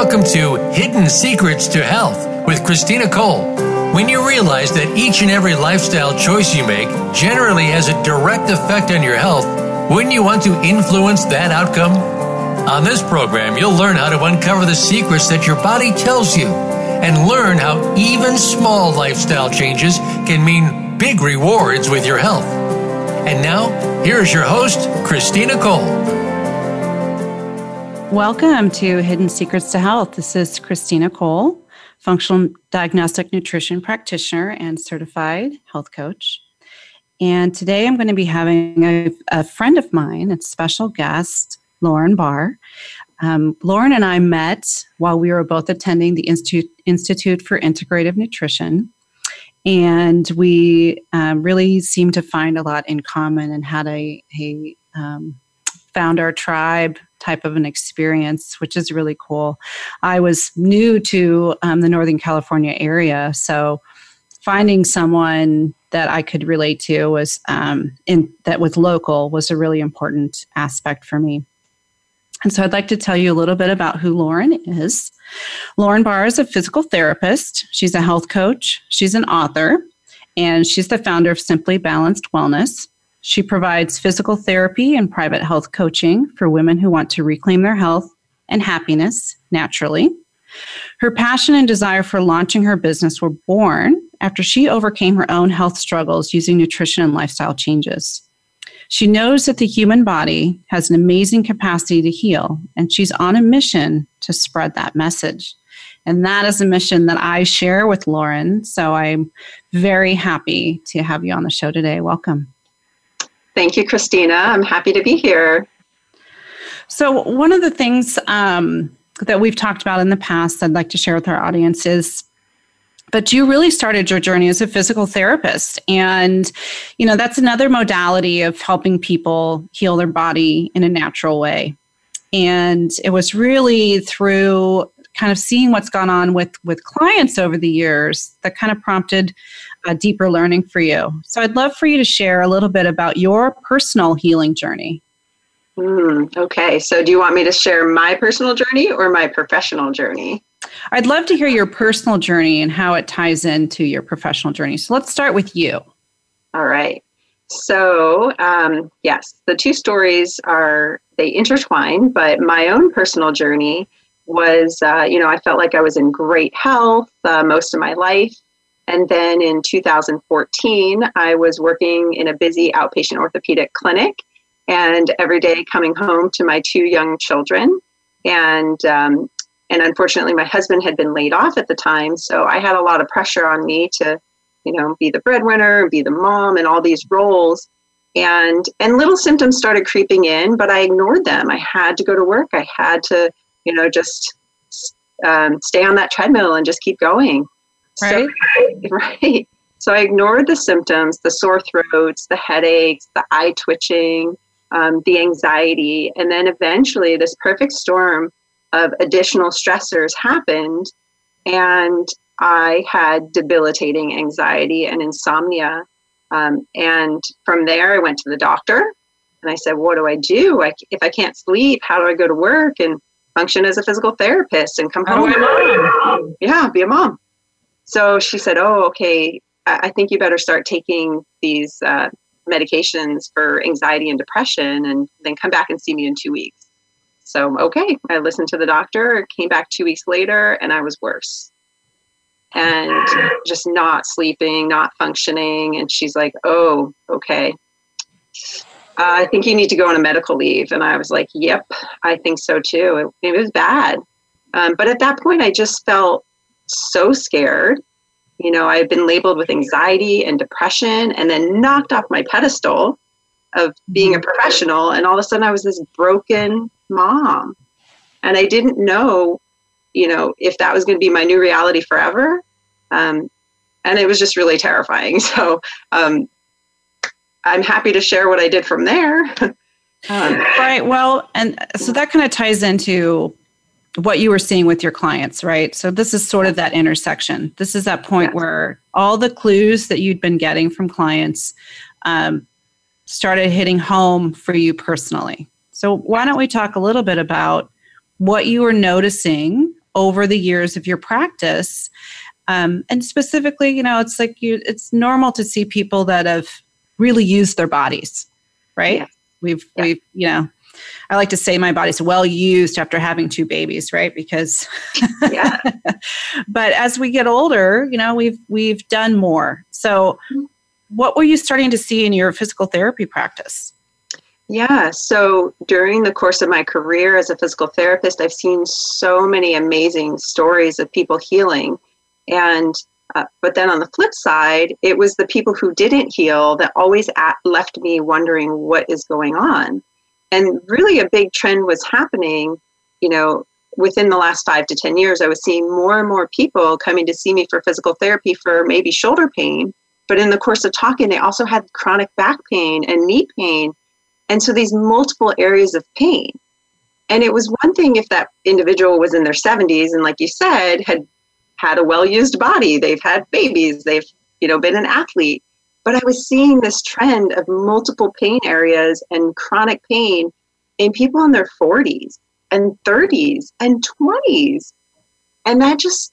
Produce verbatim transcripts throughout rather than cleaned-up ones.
Welcome to Hidden Secrets to Health with Christina Cole. When you realize that each and every lifestyle choice you make generally has a direct effect on your health, wouldn't you want to influence that outcome? On this program, you'll learn how to uncover the secrets that your body tells you and learn how even small lifestyle changes can mean big rewards with your health. And now, here's your host, Christina Cole. Welcome to Hidden Secrets to Health. This is Christina Cole, Functional Diagnostic Nutrition Practitioner and Certified Health Coach. And today I'm going to be having a, a friend of mine, a special guest, Lauren Barr. Um, Lauren and I met while we were both attending the Institute, Institute for Integrative Nutrition. And we um, really seemed to find a lot in common and had a, a um, found our tribe type of an experience, which is really cool. I was new to um, the Northern California area, so finding someone that I could relate to was um, in that was local was a really important aspect for me. And so I'd like to tell you a little bit about who Lauren is. Lauren Barr is a physical therapist. She's a health coach. She's an author, and she's the founder of Simply Balanced Wellness. She provides physical therapy and private health coaching for women who want to reclaim their health and happiness naturally. Her passion and desire for launching her business were born after she overcame her own health struggles using nutrition and lifestyle changes. She knows that the human body has an amazing capacity to heal, and she's on a mission to spread that message. And that is a mission that I share with Lauren, so I'm very happy to have you on the show today. Welcome. Thank you, Christina. I'm happy to be here. So one of the things um, that we've talked about in the past I'd like to share with our audience is, but you really started your journey as a physical therapist. And, you know, that's another modality of helping people heal their body in a natural way. And it was really through kind of seeing what's gone on with, with clients over the years that kind of prompted a deeper learning for you. So I'd love for you to share a little bit about your personal healing journey. Mm, okay. So do you want me to share my personal journey or my professional journey? I'd love to hear your personal journey and how it ties into your professional journey. So let's start with you. All right. So, um, yes, the two stories are, they intertwine, but my own personal journey was, uh, you know, I felt like I was in great health uh, most of my life. And then in two thousand fourteen, I was working in a busy outpatient orthopedic clinic and every day coming home to my two young children. And um, and unfortunately, my husband had been laid off at the time. So I had a lot of pressure on me to, you know, be the breadwinner, be the mom and all these roles. And, and little symptoms started creeping in, but I ignored them. I had to go to work. I had to, you know, just um, stay on that treadmill and just keep going. Right. So, right. So I ignored the symptoms, the sore throats, the headaches, the eye twitching, um, the anxiety. And then eventually this perfect storm of additional stressors happened. And I had debilitating anxiety and insomnia. Um, and from there, I went to the doctor and I said, what do I do? I, if I can't sleep, how do I go to work and function as a physical therapist and come home? Oh, yeah, be a mom. So she said, oh, okay, I think you better start taking these uh, medications for anxiety and depression and then come back and see me in two weeks. So, okay, I listened to the doctor, came back two weeks later, and I was worse. And just not sleeping, not functioning. And she's like, oh, okay, uh, I think you need to go on a medical leave. And I was like, yep, I think so too. It, it was bad. Um, but at that point, I just felt so scared. You know, I've been labeled with anxiety and depression and then knocked off my pedestal of being a professional. And all of a sudden I was this broken mom. And I didn't know, you know, if that was going to be my new reality forever. Um, and it was just really terrifying. So um, I'm happy to share what I did from there. um, right. Well, and so that kind of ties into what you were seeing with your clients, right? So this is sort of that intersection. This is that point yes. where all the clues that you'd been getting from clients um, started hitting home for you personally. So why don't we talk a little bit about what you were noticing over the years of your practice. Um, and specifically, you know, it's like you, it's normal to see people that have really used their bodies, right? Yeah. We've, yeah. we've, you know, I like to say my body's well used after having two babies, right? Because, yeah. But as we get older, you know, we've, we've done more. So what were you starting to see in your physical therapy practice? Yeah. So during the course of my career as a physical therapist, I've seen so many amazing stories of people healing. And, uh, but then on the flip side, it was the people who didn't heal that always at, left me wondering what is going on. And really a big trend was happening, you know, within the last five to ten years, I was seeing more and more people coming to see me for physical therapy for maybe shoulder pain. But in the course of talking, they also had chronic back pain and knee pain. And so these multiple areas of pain. And it was one thing if that individual was in their seventies and, like you said, had had a well-used body, they've had babies, they've, you know, been an athlete. But I was seeing this trend of multiple pain areas and chronic pain in people in their forties and thirties and twenties. And that just,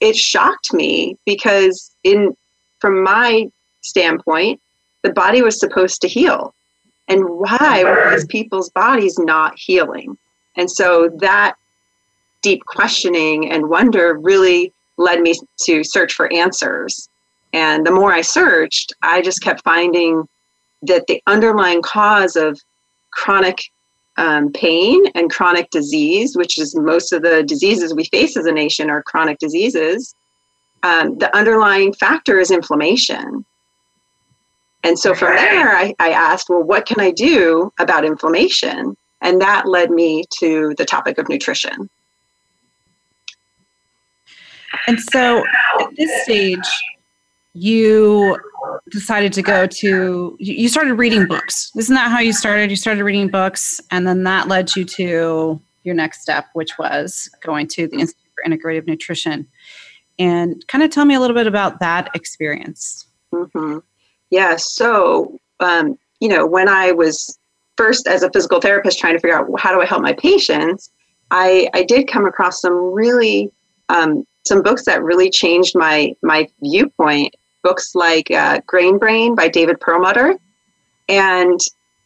it shocked me because in, from my standpoint, the body was supposed to heal. And why were these people's bodies not healing? And so that deep questioning and wonder really led me to search for answers. And the more I searched, I just kept finding that the underlying cause of chronic um, pain and chronic disease, which is most of the diseases we face as a nation are chronic diseases, um, the underlying factor is inflammation. And so from there, I, I asked, well, what can I do about inflammation? And that led me to the topic of nutrition. And so at this stage, you decided to go to, you started reading books. Isn't that how you started? You started reading books, and then that led you to your next step, which was going to the Institute for Integrative Nutrition. And kind of tell me a little bit about that experience. Mm-hmm. Yeah. So, um, you know, when I was first as a physical therapist trying to figure out how do I help my patients, I, I did come across some really, um, some books that really changed my my viewpoint. Books like uh, Grain Brain by David Perlmutter. And,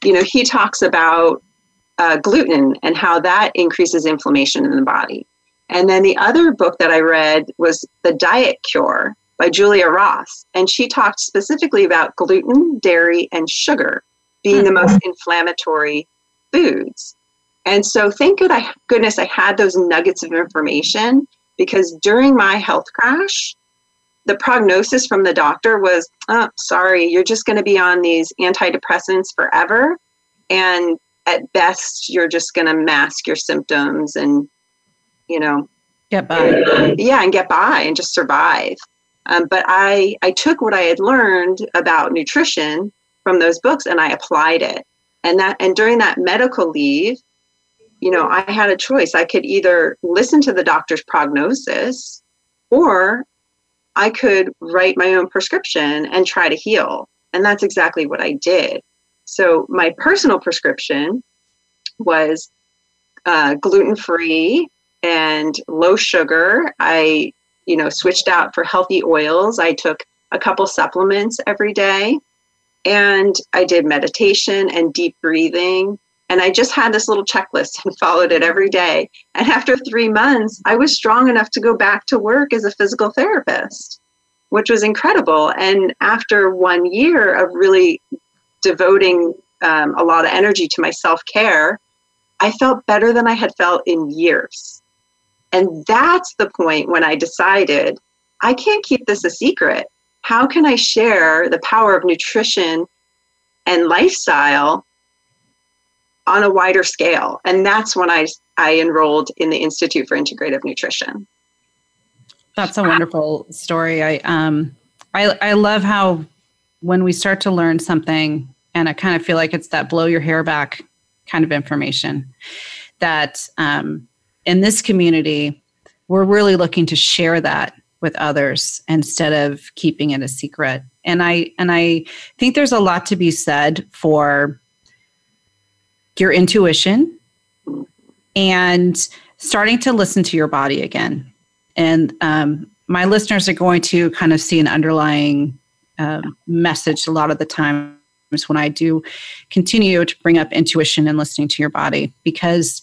you know, he talks about uh, gluten and how that increases inflammation in the body. And then the other book that I read was The Diet Cure by Julia Ross. And she talked specifically about gluten, dairy, and sugar being mm-hmm. the most inflammatory foods. And so thank good I, goodness I had those nuggets of information, because during my health crash, the prognosis from the doctor was, oh, sorry, you're just going to be on these antidepressants forever. And at best, you're just going to mask your symptoms and, you know, get by. And, yeah, and get by and just survive. Um, but I, I took what I had learned about nutrition from those books and I applied it. And that, and during that medical leave, you know, I had a choice. I could either listen to the doctor's prognosis, or I could write my own prescription and try to heal. And that's exactly what I did. So my personal prescription was uh, gluten-free and low sugar. I, you know, switched out for healthy oils. I took a couple supplements every day, and I did meditation and deep breathing. And I just had this little checklist and followed it every day. And after three months, I was strong enough to go back to work as a physical therapist, which was incredible. And after one year of really devoting um, a lot of energy to my self-care, I felt better than I had felt in years. And that's the point when I decided, I can't keep this a secret. How can I share the power of nutrition and lifestyle on a wider scale? And that's when I, I enrolled in the Institute for Integrative Nutrition. That's a wonderful story. I, um, I, I love how when we start to learn something, and I kind of feel like it's that blow your hair back kind of information that, um, in this community, we're really looking to share that with others instead of keeping it a secret. And I, and I think there's a lot to be said for your intuition and starting to listen to your body again. And um, my listeners are going to kind of see an underlying um, message a lot of the times when I do continue to bring up intuition and listening to your body, because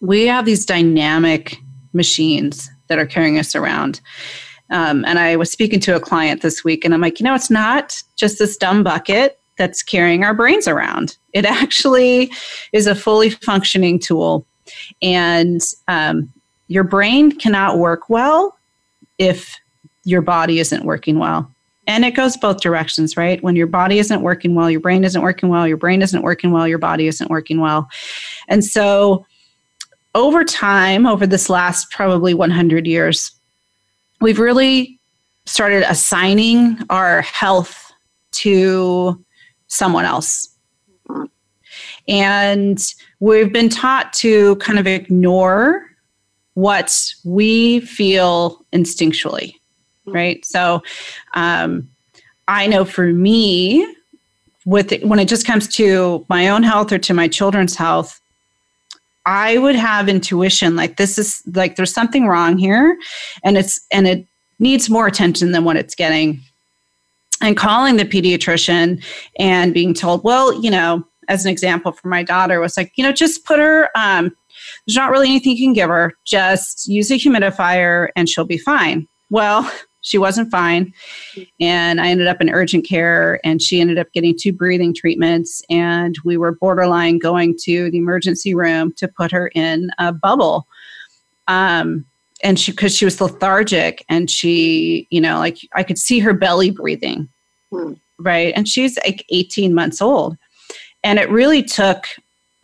we have these dynamic machines that are carrying us around. Um, and I was speaking to a client this week, and I'm like, you know, it's not just this dumb bucket that's carrying our brains around. It actually is a fully functioning tool. And um, your brain cannot work well if your body isn't working well. And it goes both directions, right? When your body isn't working well, your brain isn't working well, your brain isn't working well, your body isn't working well. And so over time, over this last probably one hundred years, we've really started assigning our health to someone else. And we've been taught to kind of ignore what we feel instinctually, right? So um, I know for me, with it, when it just comes to my own health or to my children's health, I would have intuition, like this is like, there's something wrong here, and it's, and it needs more attention than what it's getting. And calling the pediatrician and being told, well, you know, as an example for my daughter was like, you know, just put her, um, there's not really anything you can give her, just use a humidifier and she'll be fine. Well, she wasn't fine. And I ended up in urgent care, and she ended up getting two breathing treatments, and we were borderline going to the emergency room to put her in a bubble. Um, and she, cause she was lethargic, and she, you know, like I could see her belly breathing. Hmm. Right. And she's like eighteen months old. And it really took,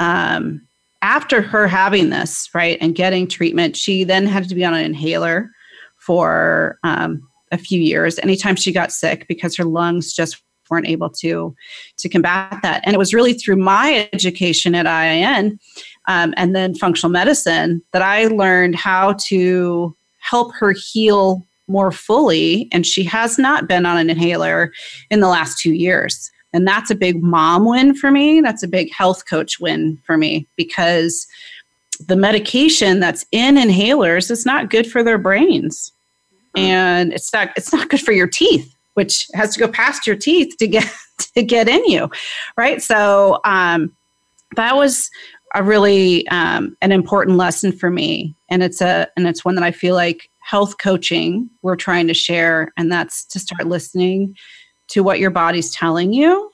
um, after her having this, right, and getting treatment, she then had to be on an inhaler for um, a few years, anytime she got sick, because her lungs just weren't able to, to combat that. And it was really through my education at I I N um, and then functional medicine that I learned how to help her heal more fully. And she has not been on an inhaler in the last two years. And that's a big mom win for me. That's a big health coach win for me, because the medication that's in inhalers is not good for their brains. And it's not, it's not good for your teeth, which has to go past your teeth to get, to get in you. Right. So, um, that was a really, um, an important lesson for me. And it's a, and it's one that I feel like health coaching we're trying to share. And that's to start listening to what your body's telling you,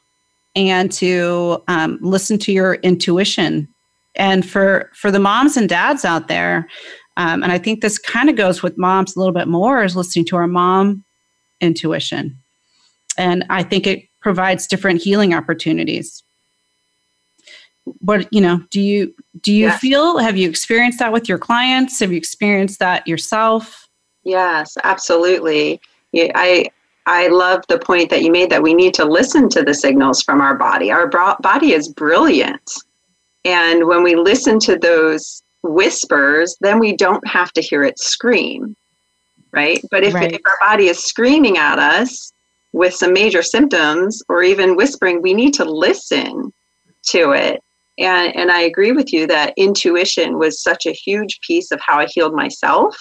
and to, um, listen to your intuition. And for, for the moms and dads out there, Um, and I think this kind of goes with moms a little bit more, is listening to our mom intuition. And I think it provides different healing opportunities. But, you know, do you, do you yes. feel, have you experienced that with your clients? Have you experienced that yourself? Yes, absolutely. Yeah, I, I love the point that you made, that we need to listen to the signals from our body. Our body is brilliant. And when we listen to those whispers, then we don't have to hear it scream, right? But if, right. if our body is screaming at us with some major symptoms, or even whispering, we need to listen to it. And, and I agree with you that intuition was such a huge piece of how I healed myself.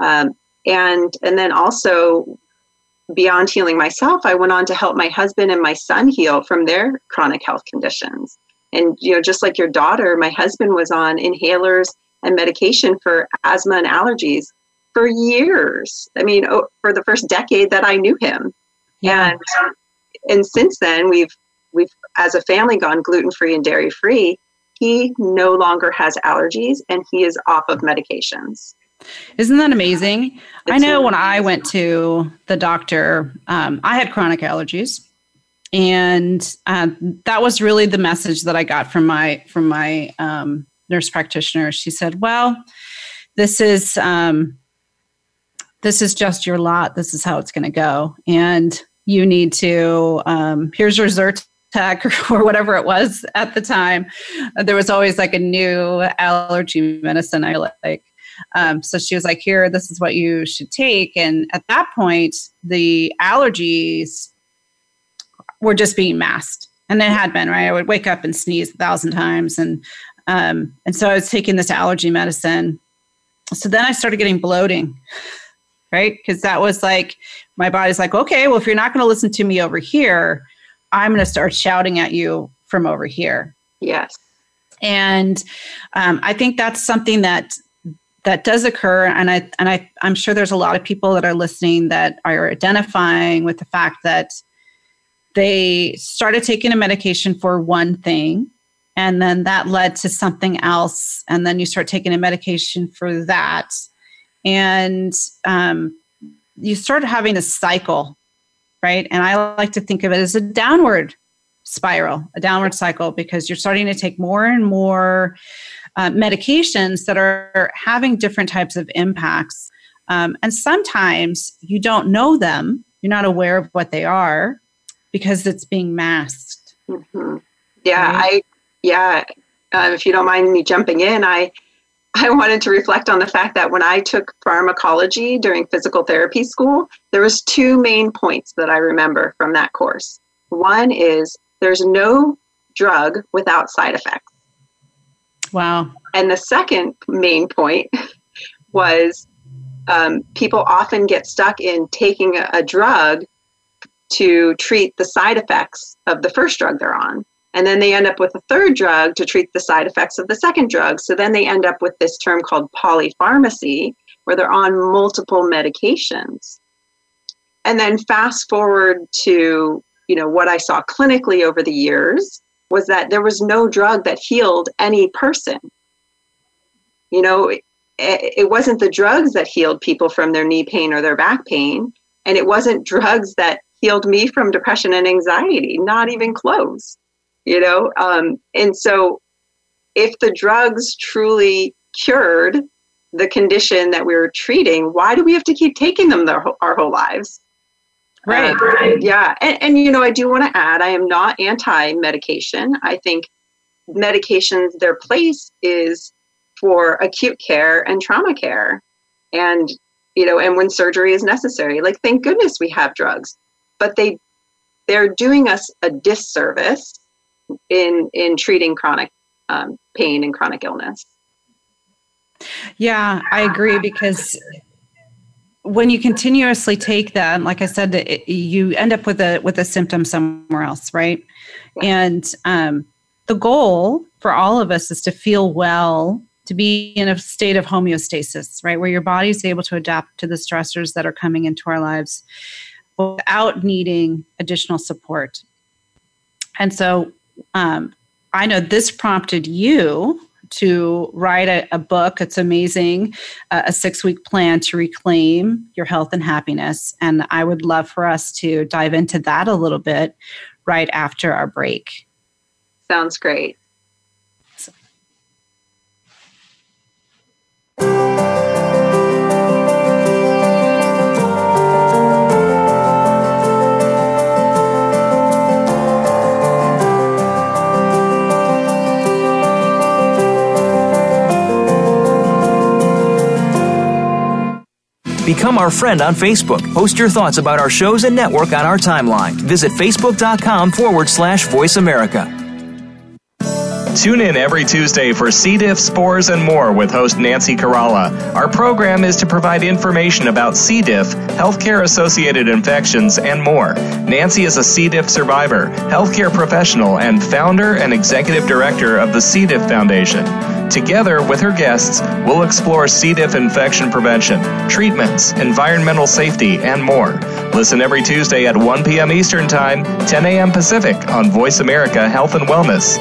Um, and, and then also beyond healing myself, I went on to help my husband and my son heal from their chronic health conditions. And, you know, just like your daughter, my husband was on inhalers and medication for asthma and allergies for years. I mean, oh, for the first decade that I knew him. Yeah. And, and since then, we've, we've, as a family, gone gluten-free and dairy-free. He no longer has allergies, and he is off of medications. Isn't that amazing? It's I know amazing. When I went to the doctor, um, I had chronic allergies. And um, that was really the message that I got from my from my um, nurse practitioner. She said, "Well, this is um, this is just your lot. This is how it's going to go. And you need to um, here's your Zyrtec or whatever it was at the time. There was always like a new allergy medicine. I like." Um, so she was like, "Here, this is what you should take." And at that point, the allergies were just being masked. And it had been, right? I would wake up and sneeze a thousand times. And Um, and so I was taking this allergy medicine. So then I started getting bloating, right? Because that was like, my body's like, okay, well, if you're not going to listen to me over here, I'm going to start shouting at you from over here. Yes. And um, I think that's something that that does occur. And, I, and I, I'm sure there's a lot of people that are listening that are identifying with the fact that they started taking a medication for one thing, and then that led to something else. And then you start taking a medication for that. And um, you start having a cycle, right? And I like to think of it as a downward spiral, a downward cycle, because you're starting to take more and more uh, medications that are having different types of impacts. Um, and sometimes you don't know them. You're not aware of what they are because it's being masked. Mm-hmm. Yeah, right? I Yeah, um, if you don't mind me jumping in, I I wanted to reflect on the fact that when I took pharmacology during physical therapy school, there was two main points that I remember from that course. One is there's no drug without side effects. Wow. And the second main point was um, people often get stuck in taking a, a drug to treat the side effects of the first drug they're on. And then they end up with a third drug to treat the side effects of the second drug. So then they end up with this term called polypharmacy, where they're on multiple medications. And then fast forward to, you know, what I saw clinically over the years was that there was no drug that healed any person. You know, it, it wasn't the drugs that healed people from their knee pain or their back pain. And it wasn't drugs that healed me from depression and anxiety, not even close. You know, um, and so if the drugs truly cured the condition that we were treating, why do we have to keep taking them their, our whole lives? Right. Um, right. Yeah. And, and, you know, I do want to add, I am not anti-medication. I think medications, their place is for acute care and trauma care. And, you know, and when surgery is necessary, like, thank goodness we have drugs, but they, they're doing us a disservice in in treating chronic um, pain and chronic illness. Yeah, I agree, because when you continuously take them, like I said, it, you end up with a with a symptom somewhere else, right? Yeah. And um, the goal for all of us is to feel well, to be in a state of homeostasis, right? Where your body is able to adapt to the stressors that are coming into our lives without needing additional support. And so Um, I know this prompted you to write a, a book. It's amazing, uh, a six-week plan to reclaim your health and happiness. And I would love for us to dive into that a little bit right after our break. Sounds great. Become our friend on Facebook. Post your thoughts about our shows and network on our timeline. Visit facebook.com forward slash Voice America. Tune in every Tuesday for C. diff, spores, and more with host Nancy Kerala. Our program is to provide information about C. diff, healthcare-associated infections, and more. Nancy is a C. diff survivor, healthcare professional, and founder and executive director of the C. diff Foundation. Together with her guests, we'll explore C. diff infection prevention, treatments, environmental safety, and more. Listen every Tuesday at one p.m. Eastern Time, ten a.m. Pacific on Voice America Health and Wellness.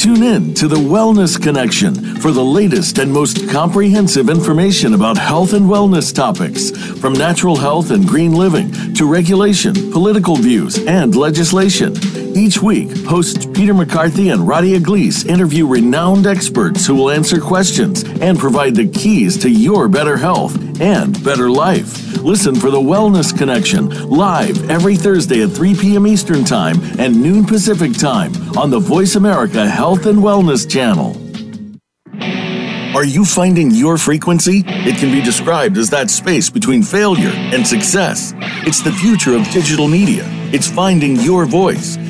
Tune in to The Wellness Connection for the latest and most comprehensive information about health and wellness topics, from natural health and green living to regulation, political views, and legislation. Each week, hosts Peter McCarthy and Radia Gleese interview renowned experts who will answer questions and provide the keys to your better health and better life. Listen for The Wellness Connection live every Thursday at three p.m. Eastern Time and noon Pacific Time on the Voice America Health and Wellness Channel. Are you finding your frequency? It can be described as that space between failure and success. It's the future of digital media. It's finding your voice.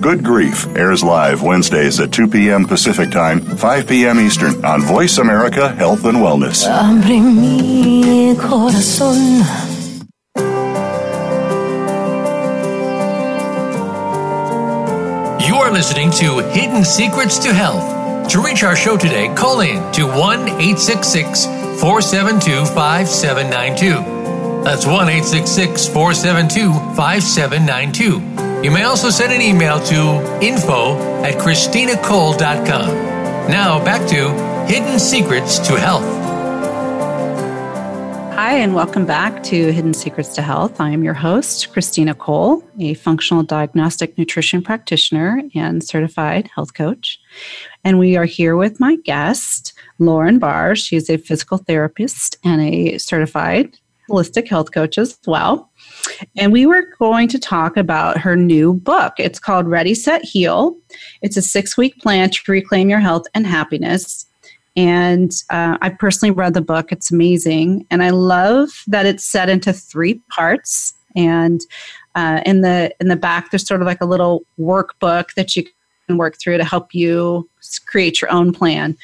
Good Grief airs live Wednesdays at two p.m. Pacific Time, five p.m. Eastern on Voice America Health and Wellness. You are listening to Hidden Secrets to Health. To reach our show today, call in to one eight six six, four seven two, five seven nine two. That's one eight six six, four seven two, five seven nine two. You may also send an email to info at christina cole dot com. Now back to Hidden Secrets to Health. Hi, and welcome back to Hidden Secrets to Health. I am your host, Christina Cole, a functional diagnostic nutrition practitioner and certified health coach. And we are here with my guest, Lauren Barr. She's a physical therapist and a certified holistic health coach as well. And we were going to talk about her new book. It's called Ready, Set, Heal. It's a six-week plan to reclaim your health and happiness. And uh, I personally read the book. It's amazing. And I love that it's set into three parts. And uh, in the in the back, there's sort of like a little workbook that you can work through to help you create your own plan.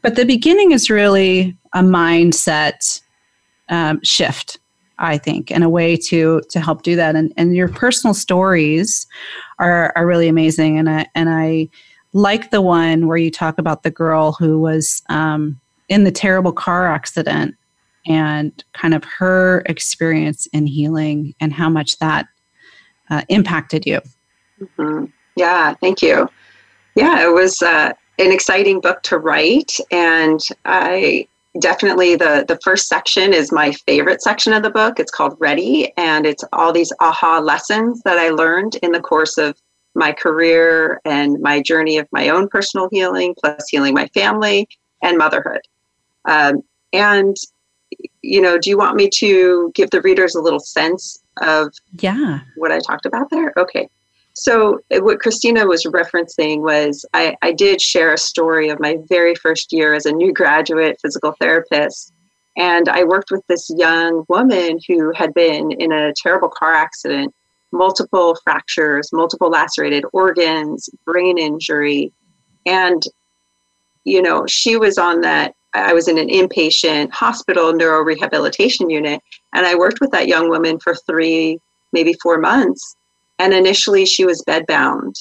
But the beginning is really a mindset um, shift, I think, and a way to to help do that. And and your personal stories are are really amazing. And I and I like the one where you talk about the girl who was um, in the terrible car accident and kind of her experience in healing and how much that uh, impacted you. Mm-hmm. Yeah, thank you. Yeah, it was uh, an exciting book to write, and I. Definitely the, the first section is my favorite section of the book. It's called Ready, and it's all these aha lessons that I learned in the course of my career and my journey of my own personal healing, plus healing my family and motherhood. Um, and, you know, do you want me to give the readers a little sense of yeah. what I talked about there? Okay. So what Christina was referencing was I, I did share a story of my very first year as a new graduate physical therapist. And I worked with this young woman who had been in a terrible car accident, multiple fractures, multiple lacerated organs, brain injury. And, you know, she was on that. I was in an inpatient hospital neurorehabilitation unit, and I worked with that young woman for three, maybe four months. And initially she was bedbound,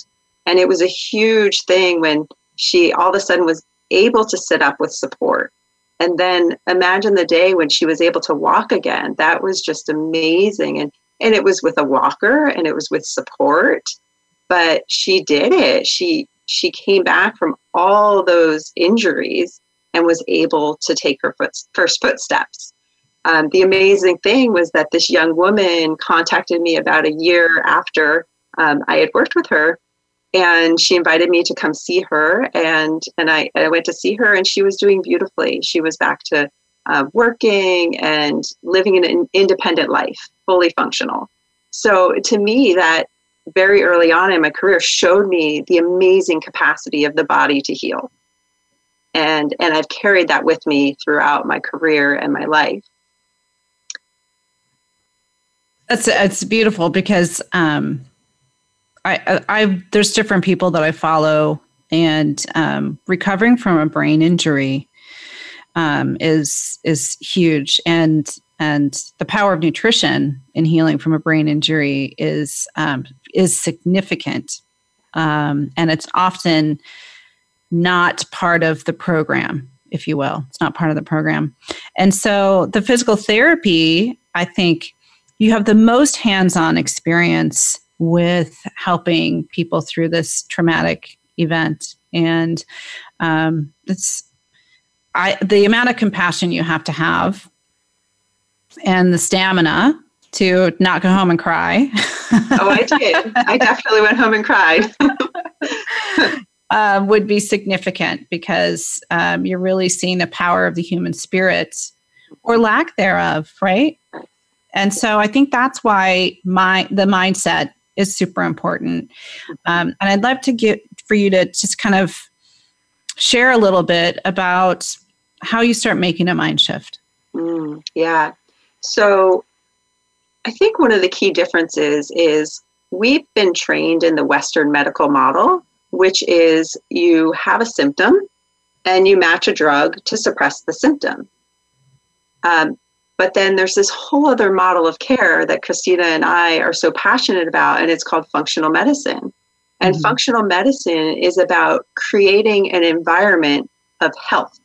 and it was a huge thing when she all of a sudden was able to sit up with support. And then imagine the day when she was able to walk again. That was just amazing. And, and it was with a walker, and it was with support, but she did it. She, she came back from all those injuries and was able to take her foot, first footsteps. Um, the amazing thing was that this young woman contacted me about a year after um, I had worked with her, and she invited me to come see her. And, and I, I went to see her, and she was doing beautifully. She was back to uh, working and living an independent life, fully functional. So to me, that very early on in my career showed me the amazing capacity of the body to heal. And, and I've carried that with me throughout my career and my life. That's it's beautiful because um, I, I, I there's different people that I follow, and um, recovering from a brain injury um, is is huge, and and the power of nutrition in healing from a brain injury is um, is significant, um, and it's often not part of the program. if you will. It's not part of the program. And so the physical therapy, I think you have the most hands-on experience with helping people through this traumatic event. And um, it's I, the amount of compassion you have to have and the stamina to not go home and cry. Oh, I did. I definitely went home and cried. um, would be significant because um, you're really seeing the power of the human spirit or lack thereof, right? And so I think that's why my the mindset is super important. Um, and I'd love to get for you to just kind of share a little bit about how you start making a mind shift. Mm, yeah. So I think one of the key differences is we've been trained in the Western medical model, which is you have a symptom and you match a drug to suppress the symptom. Um, but then there's this whole other model of care that Christina and I are so passionate about, and it's called functional medicine. And mm-hmm. functional medicine is about creating an environment of health.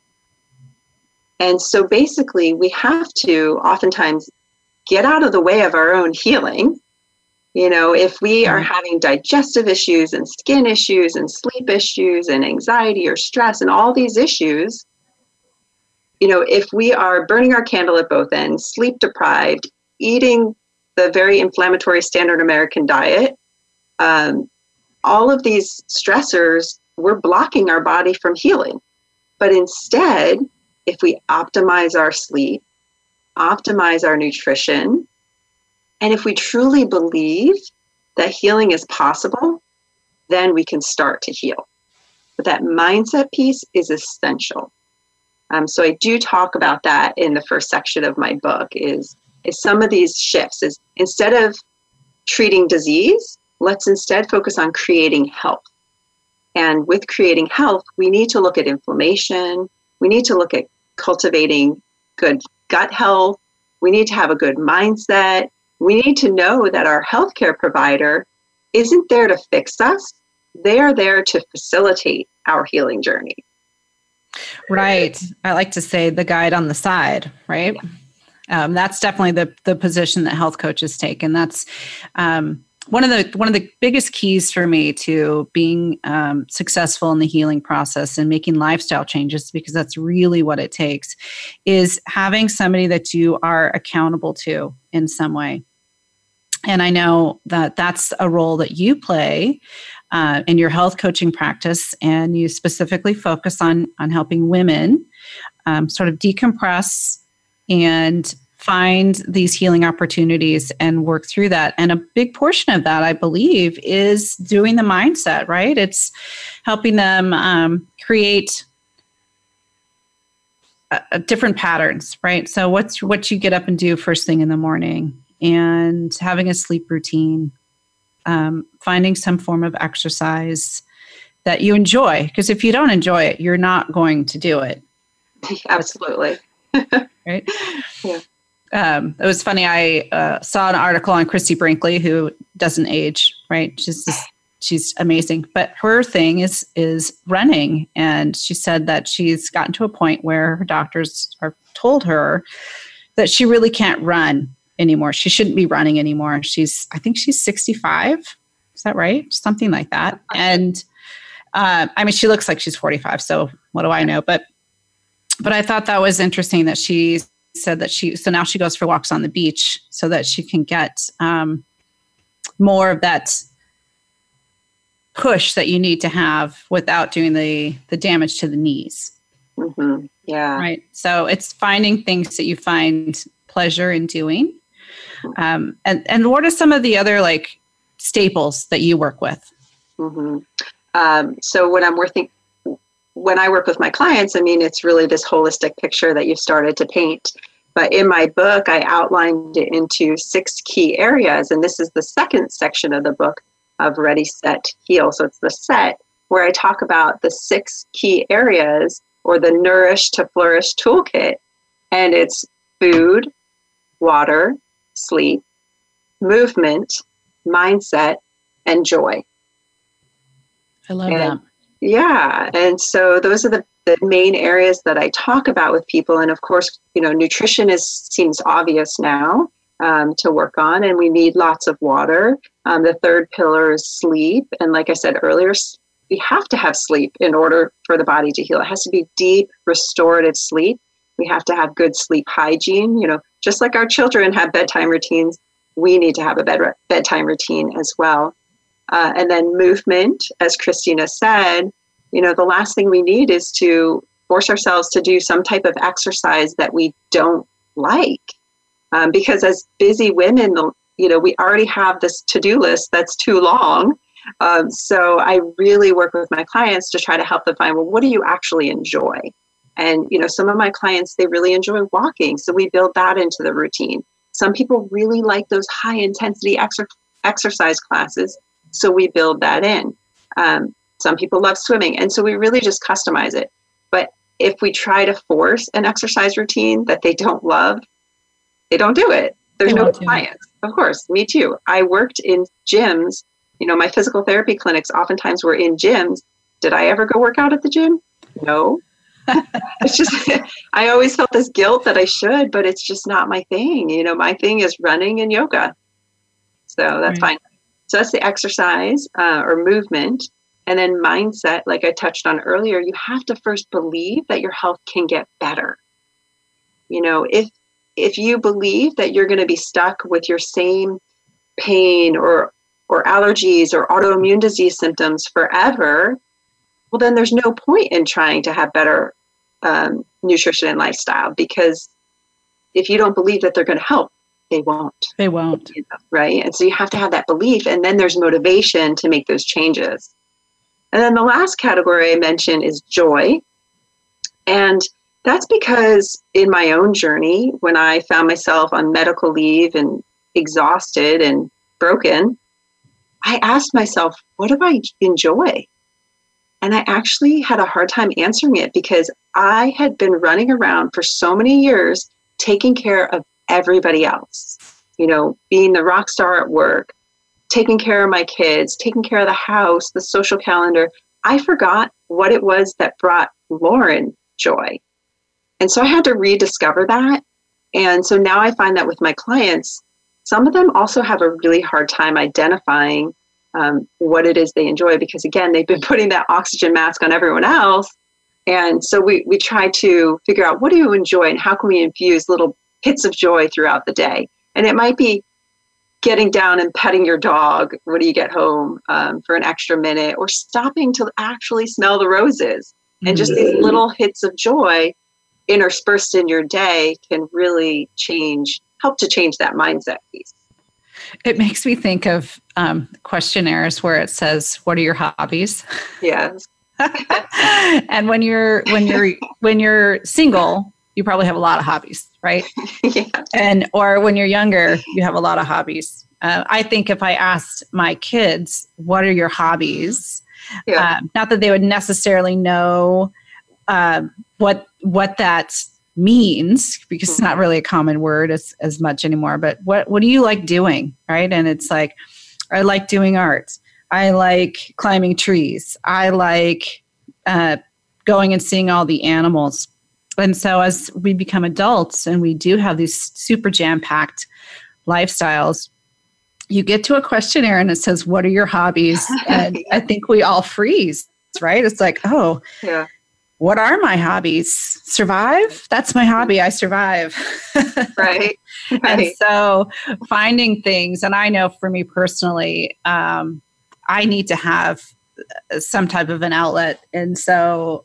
And so basically we have to oftentimes get out of the way of our own healing. You know, if we are having digestive issues and skin issues and sleep issues and anxiety or stress and all these issues, you know, if we are burning our candle at both ends, sleep deprived, eating the very inflammatory standard American diet, um, all of these stressors, we're blocking our body from healing. But instead, if we optimize our sleep, optimize our nutrition, and if we truly believe that healing is possible, then we can start to heal. But that mindset piece is essential. Um, so I do talk about that in the first section of my book is, is some of these shifts is instead of treating disease, let's instead focus on creating health. And with creating health, we need to look at inflammation. We need to look at cultivating good gut health. We need to have a good mindset. We need to know that our healthcare provider isn't there to fix us. They are there to facilitate our healing journey. Right. I like to say the guide on the side, right? Yeah. Um, that's definitely the, the position that health coaches take. And that's, um, One of the one of the biggest keys for me to being um, successful in the healing process and making lifestyle changes, because that's really what it takes, is having somebody that you are accountable to in some way. And I know that that's a role that you play uh, in your health coaching practice, and you specifically focus on on helping women um, sort of decompress and find these healing opportunities and work through that. And a big portion of that, I believe, is doing the mindset, right? It's helping them um, create a, a different patterns, right? So what's what you get up and do first thing in the morning and having a sleep routine, um, finding some form of exercise that you enjoy. Because if you don't enjoy it, you're not going to do it. Absolutely. Right? Yeah. Um, it was funny. I uh, saw an article on Christy Brinkley, who doesn't age, right? She's just, she's amazing. But her thing is is running, and she said that she's gotten to a point where her doctors are told her that she really can't run anymore. She shouldn't be running anymore. She's, I think she's sixty-five. Is that right? Something like that. And uh, I mean, she looks like she's forty-five. So what do I know? But but I thought that was interesting that she's. said that she, so now she goes for walks on the beach so that she can get um, more of that push that you need to have without doing the, the damage to the knees. Mm-hmm. Yeah. Right. So it's finding things that you find pleasure in doing. Um, and, and what are some of the other like staples that you work with? Mm-hmm. Um, so when I'm working, when I work with my clients, I mean, it's really this holistic picture that you've started to paint. But in my book, I outlined it into six key areas. And this is the second section of the book of Ready, Set, Heal. So it's the set where I talk about the six key areas or the Nourish to Flourish toolkit. And it's food, water, sleep, movement, mindset, and joy. I love and that. Yeah. And so those are the the main areas that I talk about with people. And of course, you know, nutrition is seems obvious now um, to work on, and we need lots of water. Um, the third pillar is sleep. And like I said earlier, we have to have sleep in order for the body to heal. It has to be deep, restorative sleep. We have to have good sleep hygiene. You know, just like our children have bedtime routines, we need to have a bed re- bedtime routine as well. Uh, and then movement, as Christina said, you know, the last thing we need is to force ourselves to do some type of exercise that we don't like. Um, because as busy women, you know, we already have this to-do list that's too long. Um, so I really work with my clients to try to help them find, well, what do you actually enjoy? And, you know, some of my clients, they really enjoy walking. So we build that into the routine. Some people really like those high intensity ex- exercise classes. So we build that in. Um, some people love swimming. And so we really just customize it. But if we try to force an exercise routine that they don't love, they don't do it. There's no compliance. Of course, me too. I worked in gyms. You know, my physical therapy clinics oftentimes were in gyms. Did I ever go work out at the gym? No. It's just, I always felt this guilt that I should, but it's just not my thing. You know, my thing is running and yoga. So that's right. Fine. So that's the exercise uh, or movement. And then mindset, like I touched on earlier, you have to first believe that your health can get better. You know, if if you believe that you're going to be stuck with your same pain or or allergies or autoimmune disease symptoms forever, well, then there's no point in trying to have better um, nutrition and lifestyle, because if you don't believe that they're going to help, they won't. They won't. You know, right? And so you have to have that belief, and then there's motivation to make those changes. And then the last category I mentioned is joy. And that's because in my own journey, when I found myself on medical leave and exhausted and broken, I asked myself, what do I enjoy? And I actually had a hard time answering it, because I had been running around for so many years taking care of everybody else, you know, being the rock star at work, taking care of my kids, taking care of the house, the social calendar. I forgot what it was that brought Lauren joy. And so I had to rediscover that. And so now I find that with my clients, some of them also have a really hard time identifying Um, what it is they enjoy, because again, they've been putting that oxygen mask on everyone else. And so we, we try to figure out, what do you enjoy, and how can we infuse little bits of joy throughout the day? And it might be getting down and petting your dog when you get home um, for an extra minute, or stopping to actually smell the roses. And just these little hits of joy interspersed in your day can really change, help to change that mindset piece. It makes me think of um, questionnaires where it says, "What are your hobbies?" Yeah. And when you're when you're when you're single, you probably have a lot of hobbies, right? Yeah. And or when you're younger, you have a lot of hobbies. Uh, I think if I asked my kids, "What are your hobbies?" Yeah. Um, not that they would necessarily know uh, what what that's. means, because it's not really a common word as, as much anymore, but what, what do you like doing? Right. And it's like, I like doing art. I like climbing trees. I like uh, going and seeing all the animals. And so as we become adults and we do have these super jam-packed lifestyles, you get to a questionnaire and it says, what are your hobbies? And I think we all freeze, right? It's like, oh, yeah. What are my hobbies? Survive? That's my hobby. I survive. Right. Right. And so finding things, and I know for me personally, um, I need to have some type of an outlet. And so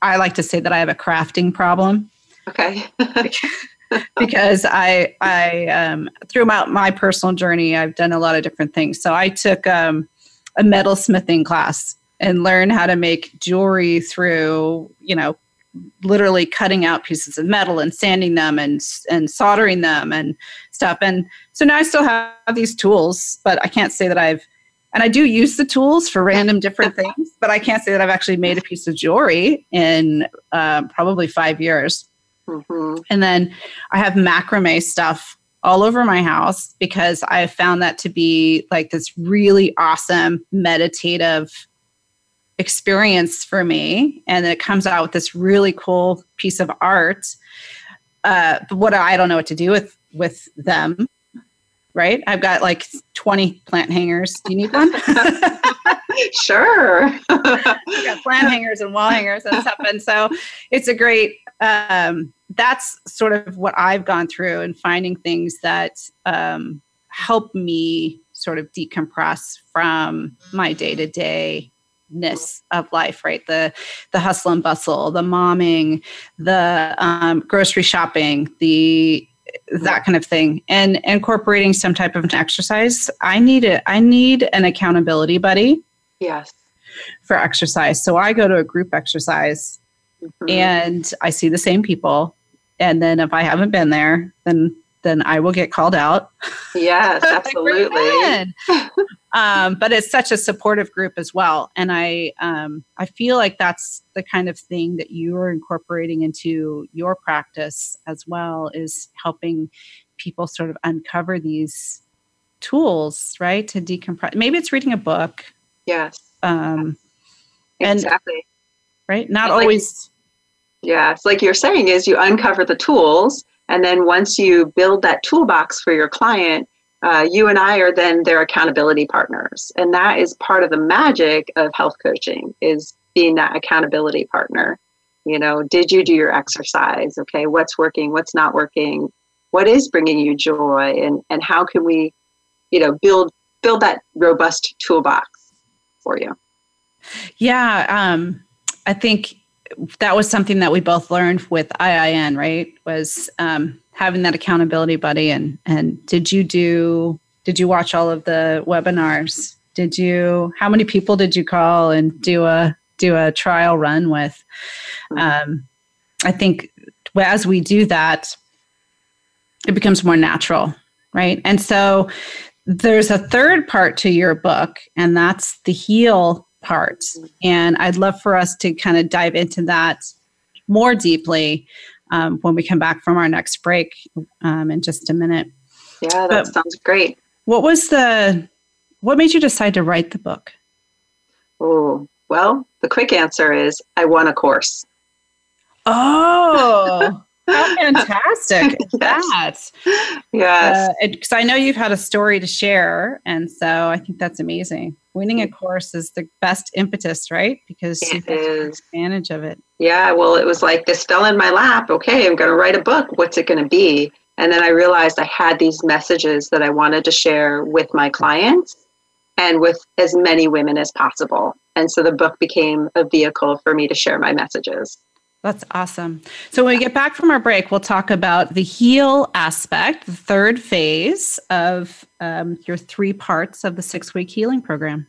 I like to say that I have a crafting problem. Okay. Because I, I um, throughout my personal journey, I've done a lot of different things. So I took um, a metal smithing class and learn how to make jewelry through, you know, literally cutting out pieces of metal and sanding them and and soldering them and stuff. And so now I still have these tools, but I can't say that I've, and I do use the tools for random different things, but I can't say that I've actually made a piece of jewelry in uh, probably five years. Mm-hmm. And then I have macrame stuff all over my house, because I have found that to be like this really awesome meditative experience for me. And then it comes out with this really cool piece of art. Uh, but what I don't know what to do with, with them. Right. I've got like twenty plant hangers. Do you need one? Sure. I've got plant hangers and wall hangers and stuff. And so it's a great, um, that's sort of what I've gone through and finding things that, um, help me sort of decompress from my day-to-day-ness of life, right? The, the hustle and bustle, the momming, the, um, grocery shopping, the, that kind of thing, and incorporating some type of an exercise. I need it. I need an accountability buddy. Yes. For exercise. So I go to a group exercise mm-hmm. and I see the same people. And then if I haven't been there, then, then I will get called out. Yes, absolutely. um, but it's such a supportive group as well. And I, um, I feel like that's the kind of thing that you are incorporating into your practice as well, is helping people sort of uncover these tools, right? To decompress. Maybe it's reading a book. Yes. Um, exactly. And, right. Not it's always. Like, yeah. It's like you're saying is you uncover the tools. And then once you build that toolbox for your client, uh, you and I are then their accountability partners. And that is part of the magic of health coaching, is being that accountability partner. You know, did you do your exercise? Okay, what's working? What's not working? What is bringing you joy? And and how can we, you know, build build that robust toolbox for you? Yeah, um, I think that was something that we both learned with I I N, right? Was um, having that accountability buddy. And and did you do, did you watch all of the webinars? Did you, how many people did you call and do a, do a trial run with? Um, I think as we do that, it becomes more natural, right? And so there's a third part to your book, and that's the heal part. And I'd love for us to kind of dive into that more deeply um, when we come back from our next break um, in just a minute. Yeah, that but sounds great. What was the, what made you decide to write the book? Oh, well, the quick answer is I won a course. Oh, how fantastic is yes. that? Yes. Because uh, I know you've had a story to share. And so I think that's amazing. Winning a course is the best impetus, right? Because you take advantage of it. Yeah, well, it was like this fell in my lap. Okay, I'm going to write a book. What's it going to be? And then I realized I had these messages that I wanted to share with my clients and with as many women as possible. And so the book became a vehicle for me to share my messages. That's awesome. So when we get back from our break, we'll talk about the heal aspect, the third phase of um, your three parts of the six-week healing program.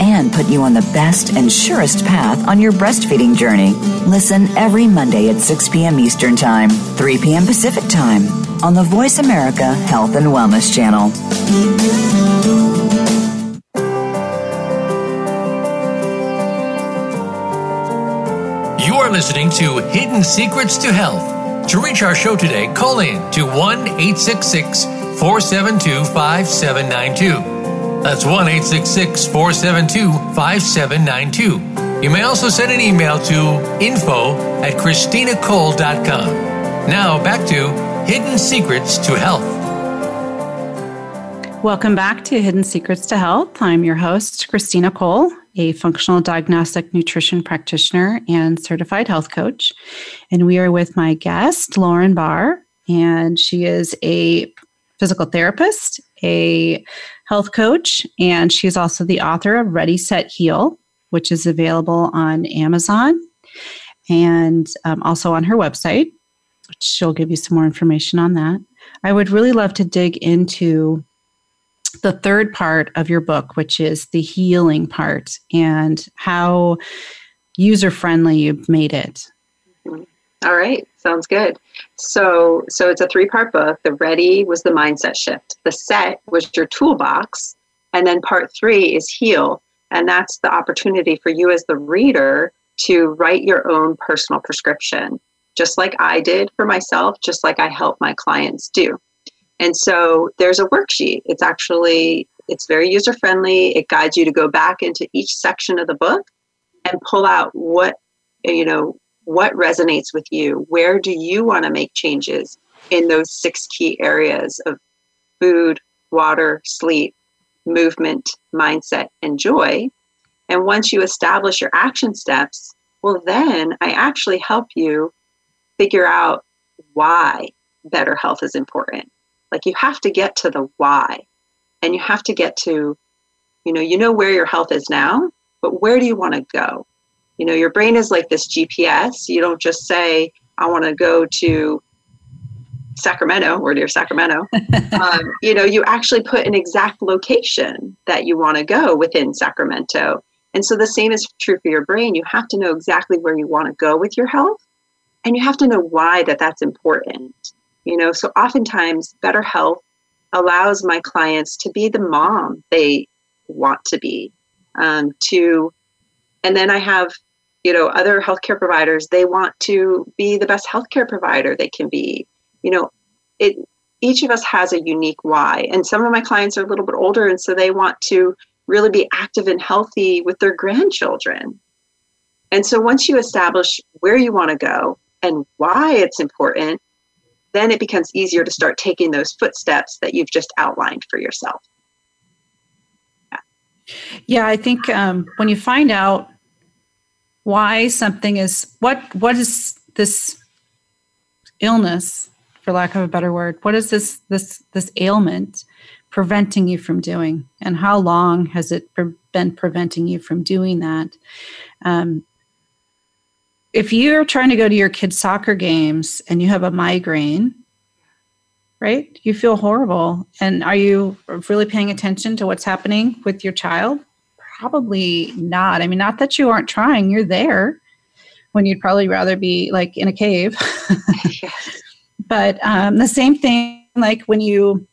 and put you on the best and surest path on your breastfeeding journey. Listen every Monday at six p.m. Eastern Time, three p.m. Pacific Time on the Voice America Health and Wellness Channel. You are listening to Hidden Secrets to Health. To reach our show today, call in to one eight six six, four seven two, five seven nine two. That's one eight six six, four seven two, five seven nine two. You may also send an email to info at christina cole dot com. Now back to Hidden Secrets to Health. Welcome back to Hidden Secrets to Health. I'm your host, Christina Cole, a functional diagnostic nutrition practitioner and certified health coach. And we are with my guest, Lauren Barr, and she is a physical therapist, a health coach, and she's also the author of Ready, Set, Heal, which is available on Amazon and um, also on her website. She'll give you some more information on that. I would really love to dig into the third part of your book, which is the healing part and how user-friendly you've made it. All right. Sounds good. So, so it's a three-part book. The Ready was the mindset shift. The Set was your toolbox. And then part three is Heal. And that's the opportunity for you as the reader to write your own personal prescription, just like I did for myself, just like I help my clients do. And so there's a worksheet. It's actually, it's very user-friendly. It guides you to go back into each section of the book and pull out what, you know, what resonates with you. Where do you want to make changes in those six key areas of food, water, sleep, movement, mindset, and joy? And once you establish your action steps, well, then I actually help you figure out why better health is important. Like, you have to get to the why, and you have to get to, you know, you know where your health is now, but where do you want to go? You know, your brain is like this G P S. You don't just say, I want to go to Sacramento or near Sacramento. um, you know, you actually put an exact location that you want to go within Sacramento. And so the same is true for your brain. You have to know exactly where you want to go with your health. And you have to know why that that's important. You know, so oftentimes better health allows my clients to be the mom they want to be. Um, to, and then I have, you know, other healthcare providers, they want to be the best healthcare provider they can be. You know, it, each of us has a unique why. And some of my clients are a little bit older, and so they want to really be active and healthy with their grandchildren. And so once you establish where you want to go and why it's important, then it becomes easier to start taking those footsteps that you've just outlined for yourself. Yeah, yeah I think um, when you find out why something is, what what is this illness, for lack of a better word, what is this this this ailment preventing you from doing? And how long has it pre- been preventing you from doing that? Um, If you're trying to go to your kids' soccer games and you have a migraine, right, you feel horrible. And are you really paying attention to what's happening with your child? Probably not. I mean, not that you aren't trying. You're there when you'd probably rather be, like, in a cave. But um, the same thing, like when you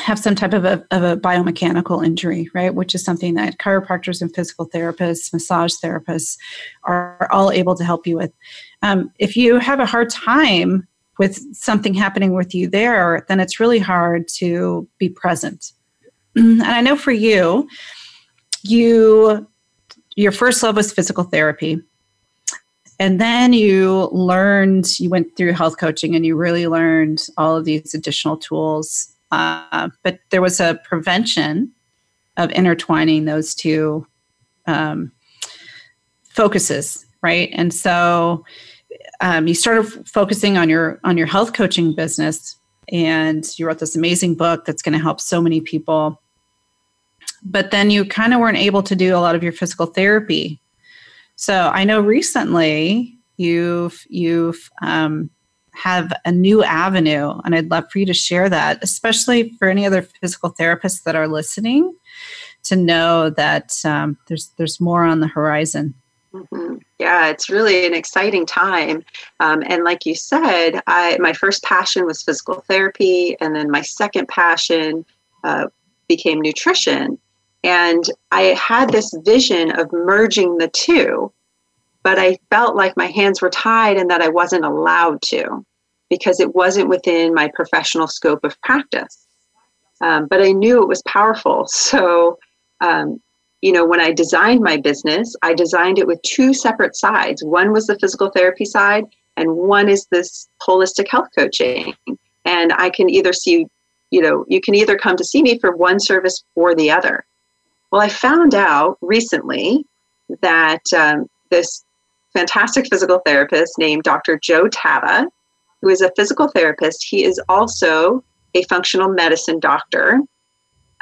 have some type of a, of a biomechanical injury, right? Which is something that chiropractors and physical therapists, massage therapists are all able to help you with. Um, if you have a hard time with something happening with you there, then it's really hard to be present. And I know for you, you, your first love was physical therapy. And then you learned, you went through health coaching and you really learned all of these additional tools. Uh, but there was a prevention of intertwining those two um, focuses, right? And so um, you started focusing on your on your health coaching business, and you wrote this amazing book that's going to help so many people. But then you kind of weren't able to do a lot of your physical therapy. So I know recently you've you've um, have a new avenue, and I'd love for you to share that, especially for any other physical therapists that are listening, to know that um, there's there's more on the horizon. Mm-hmm. Yeah, it's really an exciting time. Um, and like you said, I, my first passion was physical therapy. And then my second passion uh, became nutrition. And I had this vision of merging the two, but I felt like my hands were tied and that I wasn't allowed to because it wasn't within my professional scope of practice. Um, but I knew it was powerful. So, um, you know, when I designed my business, I designed it with two separate sides. One was the physical therapy side, and one is this holistic health coaching. And I can either see, you know, you can either come to see me for one service or the other. Well, I found out recently that um, this fantastic physical therapist named Doctor Joe Tava, who is a physical therapist, he is also a functional medicine doctor.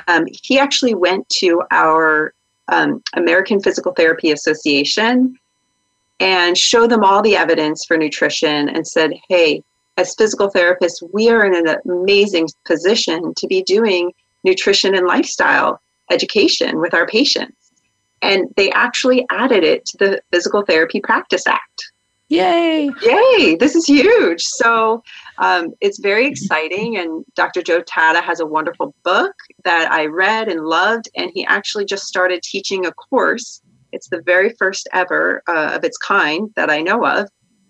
Um, he actually went to our Um, American Physical Therapy Association and show them all the evidence for nutrition and said, hey, as physical therapists, we are in an amazing position to be doing nutrition and lifestyle education with our patients. And they actually added it to the Physical Therapy Practice Act. Yay. Yay. This is huge. So um, it's very exciting. And Doctor Joe Tata has a wonderful book that I read and loved. And he actually just started teaching a course. It's the very first ever uh, of its kind that I know of.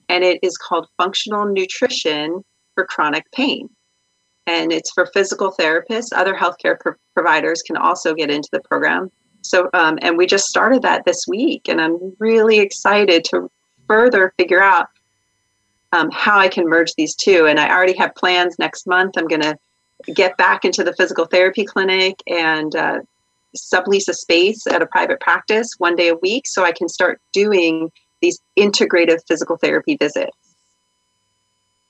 And it is called Functional Nutrition for Chronic Pain. And it's for physical therapists. Other healthcare pro- providers can also get into the program. So um, and we just started that this week. And I'm really excited to further figure out um, how I can merge these two. And I already have plans next month. I'm going to get back into the physical therapy clinic and uh, sublease a space at a private practice one day a week so I can start doing these integrative physical therapy visits.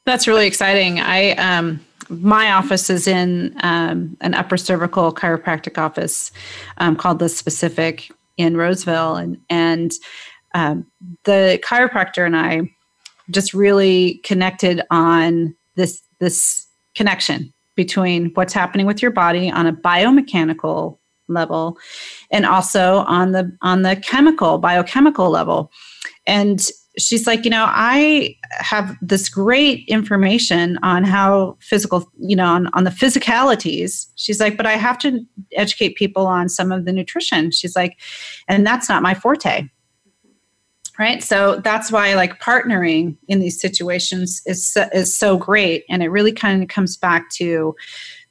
That's really exciting. I um, my office is in um, an upper cervical chiropractic office um, called The Specific in Roseville. And, and Um, the chiropractor and I just really connected on this this connection between what's happening with your body on a biomechanical level and also on the on the chemical, biochemical level. And she's like, you know, I have this great information on how physical, you know, on, on the physicalities. She's like, but I have to educate people on some of the nutrition. She's like, and that's not my forte. Right. So that's why like partnering in these situations is so, is so great. And it really kind of comes back to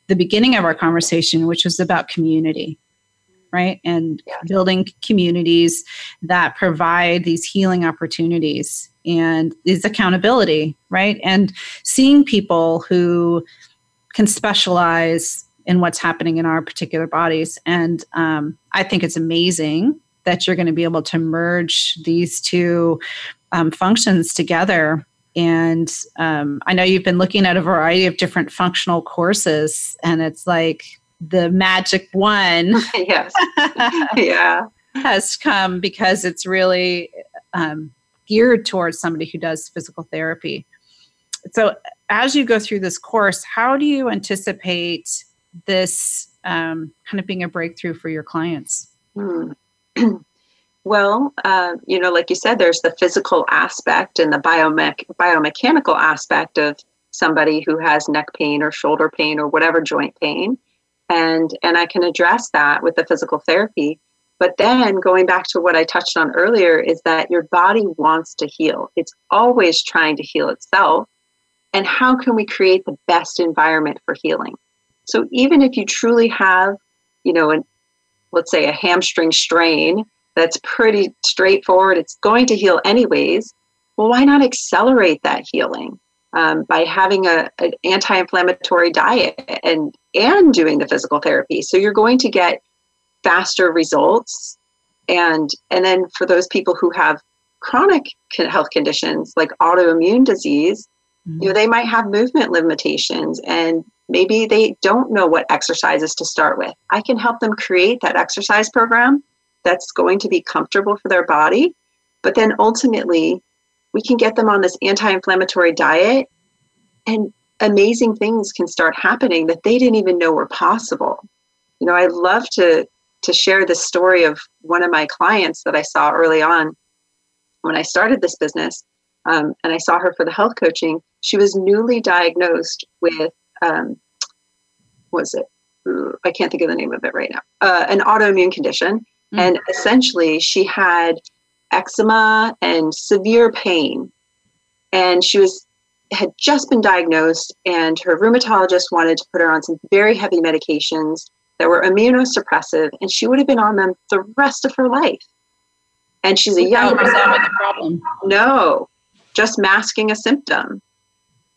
the beginning of our conversation, which was about community, right? And yeah. building communities that provide these healing opportunities and is accountability, right? And seeing people who can specialize in what's happening in our particular bodies. And um, I think it's amazing that you're going to be able to merge these two um, functions together. And um, I know you've been looking at a variety of different functional courses, and it's like the magic one yes. yeah. has come because it's really um, geared towards somebody who does physical therapy. So as you go through this course, how do you anticipate this um, kind of being a breakthrough for your clients? Mm. Well, uh, you know, like you said, there's the physical aspect and the biomech- biomechanical aspect of somebody who has neck pain or shoulder pain or whatever joint pain. And, and I can address that with the physical therapy. But then going back to what I touched on earlier is that your body wants to heal. It's always trying to heal itself. And how can we create the best environment for healing? So even if you truly have, you know, an let's say a hamstring strain, that's pretty straightforward. It's going to heal anyways. Well, why not accelerate that healing um, by having a, an anti-inflammatory diet and, and doing the physical therapy? So you're going to get faster results. And, and then for those people who have chronic health conditions like autoimmune disease, You know, they might have movement limitations and maybe they don't know what exercises to start with. I can help them create that exercise program that's going to be comfortable for their body. But then ultimately, we can get them on this anti-inflammatory diet and amazing things can start happening that they didn't even know were possible. You know, I love to to share the story of one of my clients that I saw early on when I started this business. Um, and I saw her for the health coaching. She was newly diagnosed with, um, what was it? I can't think of the name of it right now. Uh, an autoimmune condition. Mm-hmm. And essentially she had eczema and severe pain. And she was had just been diagnosed, and her rheumatologist wanted to put her on some very heavy medications that were immunosuppressive, and she would have been on them the rest of her life. And she's a young resolving the problem. No. Just masking a symptom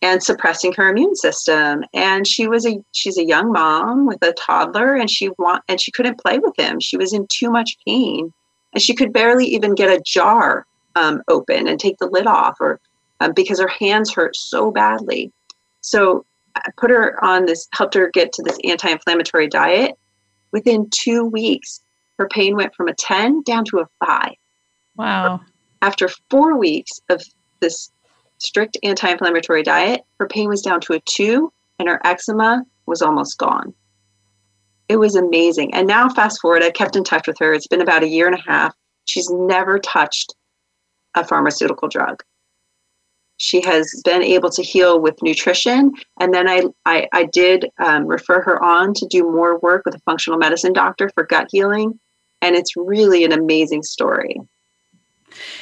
and suppressing her immune system. And she was a she's a young mom with a toddler, and she want and she couldn't play with him. She was in too much pain, and she could barely even get a jar um, open and take the lid off, or um, because her hands hurt so badly. So I put her on this, helped her get to this anti-inflammatory diet. Within two weeks, her pain went from a ten down to a five. Wow! After four weeks of this strict anti-inflammatory diet, her pain was down to a two and her eczema was almost gone. It was amazing. And now fast forward, I've kept in touch with her. It's been about a year and a half. She's never touched a pharmaceutical drug. She has been able to heal with nutrition. And then I, I, I did um, refer her on to do more work with a functional medicine doctor for gut healing. And it's really an amazing story.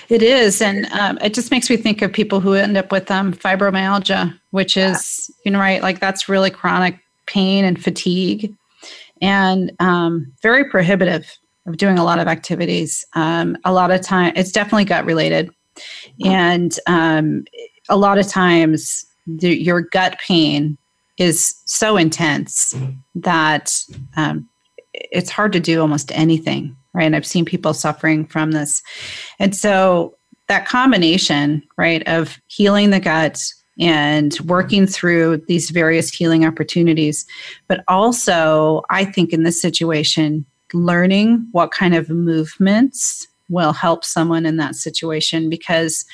It is. And um, it just makes me think of people who end up with um, fibromyalgia, which is, you know, right, like that's really chronic pain and fatigue, and um, very prohibitive of doing a lot of activities. Um, a lot of time, it's definitely gut related. And um, a lot of times the, your gut pain is so intense that um, it's hard to do almost anything. Right. And I've seen people suffering from this. And so that combination, right, of healing the gut and working through these various healing opportunities, but also I think in this situation, learning what kind of movements will help someone in that situation, because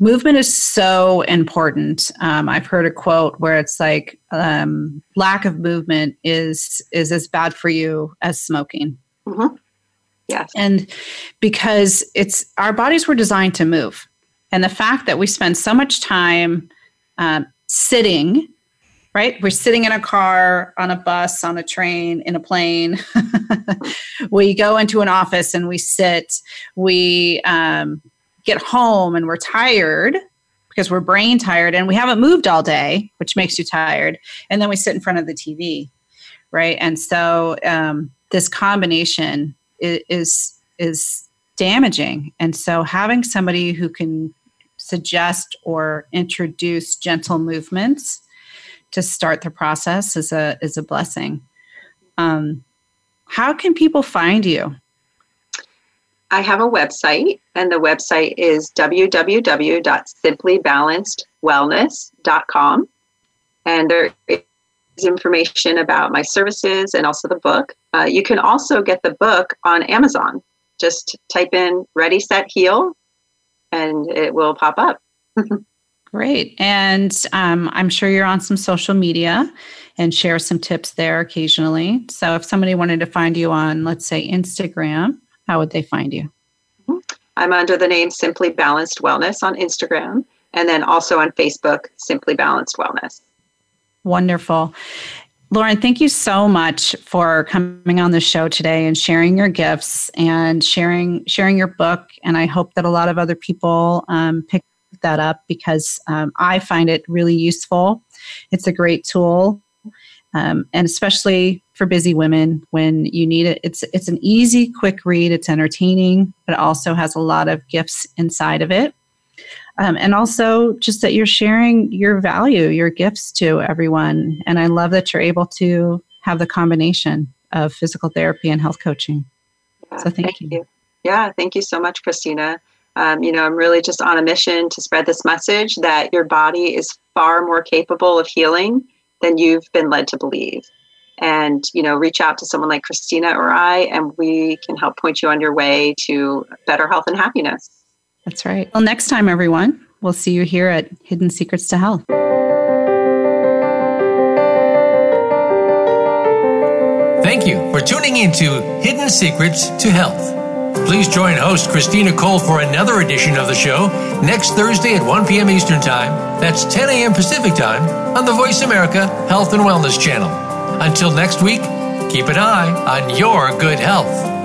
movement is so important. Um, I've heard a quote where it's like, um, lack of movement is, is as bad for you as smoking. Mm-hmm. Yes. And because it's our bodies were designed to move. And the fact that we spend so much time um, sitting, right? We're sitting in a car, on a bus, on a train, in a plane. We go into an office and we sit. We um, get home and we're tired because we're brain tired and we haven't moved all day, which makes you tired. And then we sit in front of the T V, right? And so um, this combination is is damaging. And so having somebody who can suggest or introduce gentle movements to start the process is a is a blessing. Um, how can people find you? I have a website, and the website is w w w dot simply balanced wellness dot com. And there is information about my services and also the book. Uh, you can also get the book on Amazon. Just type in Ready, Set, Heal, and it will pop up. Great. And um, I'm sure you're on some social media and share some tips there occasionally. So if somebody wanted to find you on, let's say, Instagram, how would they find you? I'm under the name Simply Balanced Wellness on Instagram, and then also on Facebook, Simply Balanced Wellness. Wonderful. Lauren, thank you so much for coming on the show today and sharing your gifts and sharing sharing your book. And I hope that a lot of other people um, pick that up, because um, I find it really useful. It's a great tool, um, and especially for busy women when you need it. It's it's an easy, quick read. It's entertaining, but it also has a lot of gifts inside of it. Um, and also just that you're sharing your value, your gifts to everyone. And I love that you're able to have the combination of physical therapy and health coaching. Yeah, so thank, thank you. you. Yeah, thank you so much, Christina. Um, you know, I'm really just on a mission to spread this message that your body is far more capable of healing than you've been led to believe. And, you know, reach out to someone like Christina or I, and we can help point you on your way to better health and happiness. That's right. Well, next time, everyone, we'll see you here at Hidden Secrets to Health. Thank you for tuning into Hidden Secrets to Health. Please join host Christina Cole for another edition of the show next Thursday at one p.m. Eastern Time. That's ten a.m. Pacific Time on the Voice America Health and Wellness Channel. Until next week, keep an eye on your good health.